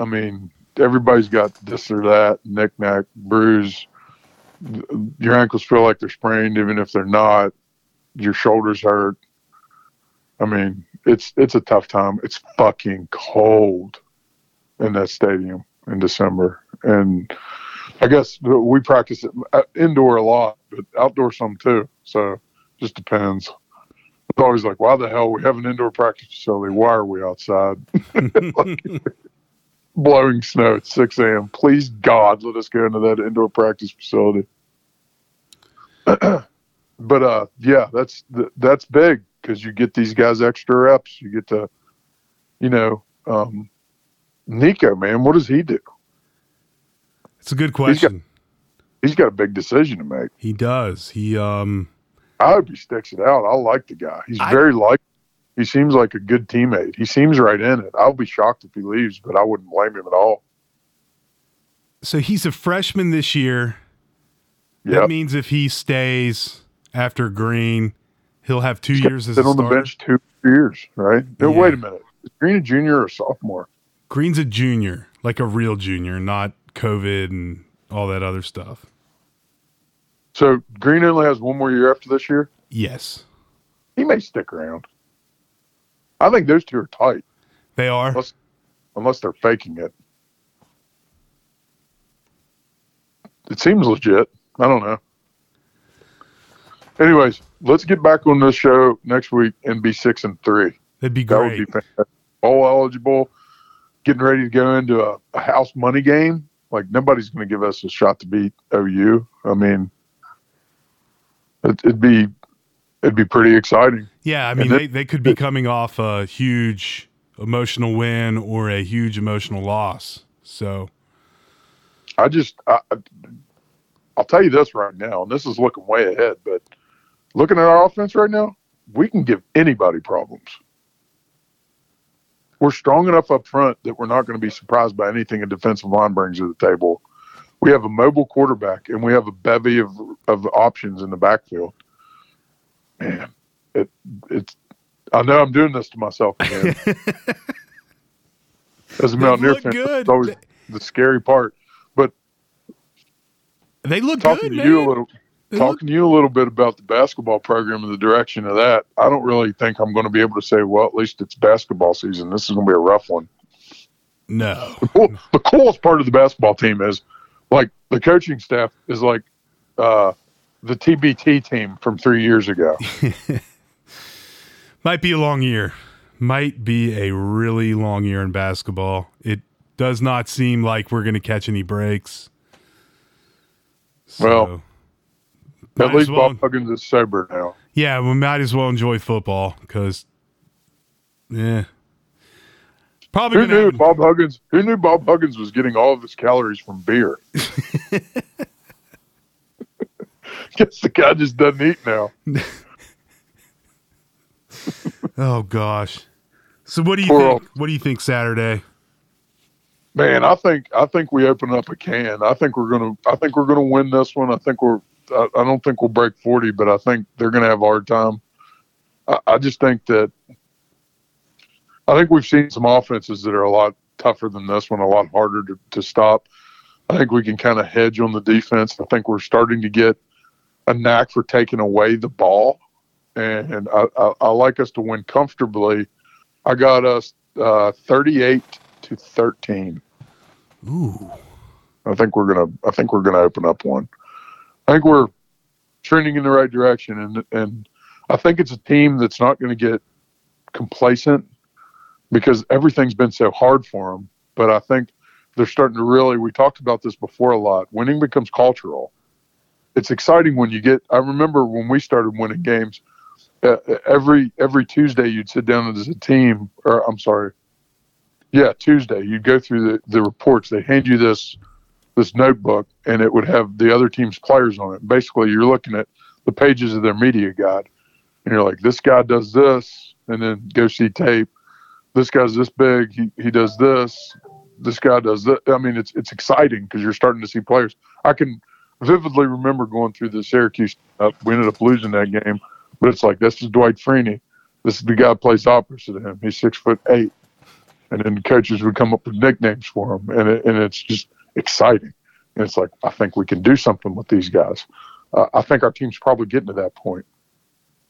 I mean, everybody's got this or that, knick-knack, bruise. Your ankles feel like they're sprained, even if they're not. Your shoulders hurt. I mean, it's a tough time. It's fucking cold in that stadium in December. And I guess we practice indoor a lot, but outdoor some too. So it just depends. It's always like, why the hell we have an indoor practice facility? Why are we outside? Like, blowing snow at 6 a.m. Please, God, let us go into that indoor practice facility. But, yeah, that's big because you get these guys extra reps. You get to, you know, Nico, man, what does he do? It's a good question. He's got a big decision to make. He does. I hope he sticks it out. I like the guy. He seems like a good teammate. He seems right in it. I'll be shocked if he leaves, but I wouldn't blame him at all. So he's a freshman this year. Yep. That means if he stays after Green, he'll have 2 years as a starter. He's been on the bench 2 years, right? No, yeah. Wait a minute. Is Green a junior or a sophomore? Green's a junior, like a real junior, not COVID and all that other stuff. So Green only has 1 more year after this year? Yes. He may stick around. I think those 2 are tight. They are. Unless they're faking it. It seems legit. I don't know. Anyways, let's get back on this show next week and be 6-3. That'd be great. That would be fantastic. Bowl eligible. Getting ready to go into a house money game. Like, nobody's going to give us a shot to beat OU. I mean, it'd be pretty exciting. Yeah, I mean, they could be coming off a huge emotional win or a huge emotional loss. So I'll tell you this right now, and this is looking way ahead, but looking at our offense right now, we can give anybody problems. We're strong enough up front that we're not going to be surprised by anything a defensive line brings to the table. We have a mobile quarterback, and we have a bevy of options in the backfield. Man, it's. I know I'm doing this to myself again. As a Mountaineer fan, it's always the scary part. But they look talking good, to you a little, to you a little bit about the basketball program and the direction of that. I don't really think I'm going to be able to say, well, at least it's basketball season. This is going to be a rough one. No. The coolest part of the basketball team is, like, the coaching staff is like the TBT team from 3 years ago. Might be a long year. Might be a really long year in basketball. It does not seem like we're going to catch any breaks. So, well, at least Bob Huggins is sober now. Yeah, we might as well enjoy football because, yeah. Probably Who knew Bob Huggins was getting all of his calories from beer? Guess the guy just doesn't eat now. Oh gosh. So what do you think Saturday? Man, I think we open up a can. I think we're gonna win this one. I don't think we'll break 40, but I think they're gonna have a hard time. I think we've seen some offenses that are a lot tougher than this one, a lot harder to stop. I think we can kind of hedge on the defense. I think we're starting to get a knack for taking away the ball, and I like us to win comfortably. I got us 38-13. Ooh, I think we're gonna open up one. I think we're trending in the right direction, and I think it's a team that's not going to get complacent because everything's been so hard for them. But I think they're starting to really. We talked about this before a lot. Winning becomes cultural. It's exciting when you get. I remember when we started winning games. Every Tuesday you'd sit down as a team, or I'm sorry. Yeah, Tuesday. You'd go through the reports. They hand you this notebook, and it would have the other team's players on it. Basically, you're looking at the pages of their media guide, and you're like, this guy does this, and then go see tape. This guy's this big. He does this. This guy does that. I mean, it's exciting because you're starting to see players. I can vividly remember going through the Syracuse. We ended up losing that game, but it's like, this is Dwight Freeney. This is the guy who plays opposite of him. He's 6'8". And then coaches would come up with nicknames for them, and it's just exciting. And it's like, I think we can do something with these guys. I think our team's probably getting to that point.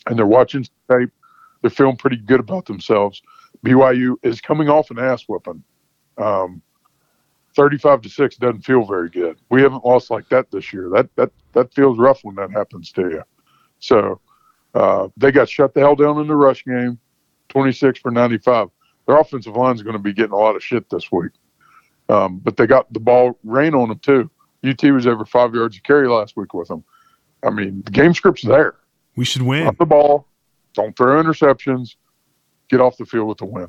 And they're watching tape. They're feeling pretty good about themselves. BYU is coming off an ass whooping. 35-6 doesn't feel very good. We haven't lost like that this year. That feels rough when that happens to you. So they got shut the hell down in the rush game, 26 for 95. Their offensive line is going to be getting a lot of shit this week. But they got the ball rain on them, too. UT was over 5 yards of carry last week with them. I mean, the game script's there. We should win. Drop the ball. Don't throw interceptions. Get off the field with the win.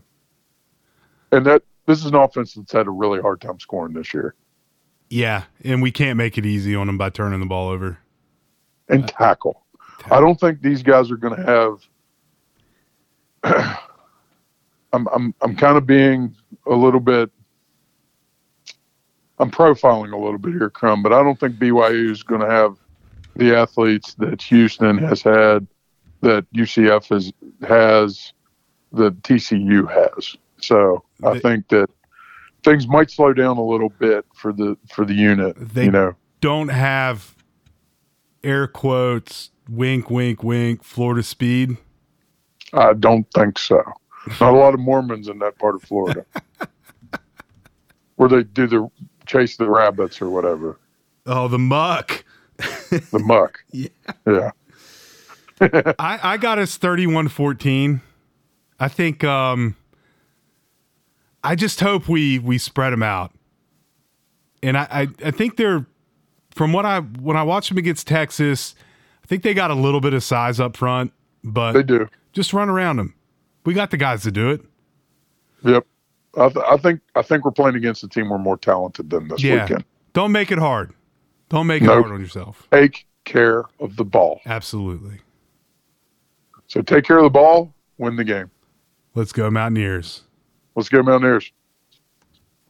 And this is an offense that's had a really hard time scoring this year. Yeah, and we can't make it easy on them by turning the ball over. And tackle. I don't think these guys are going to have – I'm kind of being a little bit. I'm profiling a little bit here, Crum, but I don't think BYU is going to have the athletes that Houston has had, that UCF has, that TCU has. So I think that things might slow down a little bit for the unit. They don't have air quotes, wink, wink, wink, Florida speed. I don't think so. Not a lot of Mormons in that part of Florida, where they do the chase the rabbits or whatever. Oh, the muck! The muck. Yeah. I got us 31-14. I think. I just hope we spread them out, and I think they're from when I watched them against Texas, I think they got a little bit of size up front, but they do just run around them. We got the guys to do it. Yep. I think we're playing against a team we're more talented than this weekend. Don't make it hard. Don't make it hard on yourself. Take care of the ball. Absolutely. So take care of the ball, win the game. Let's go Mountaineers.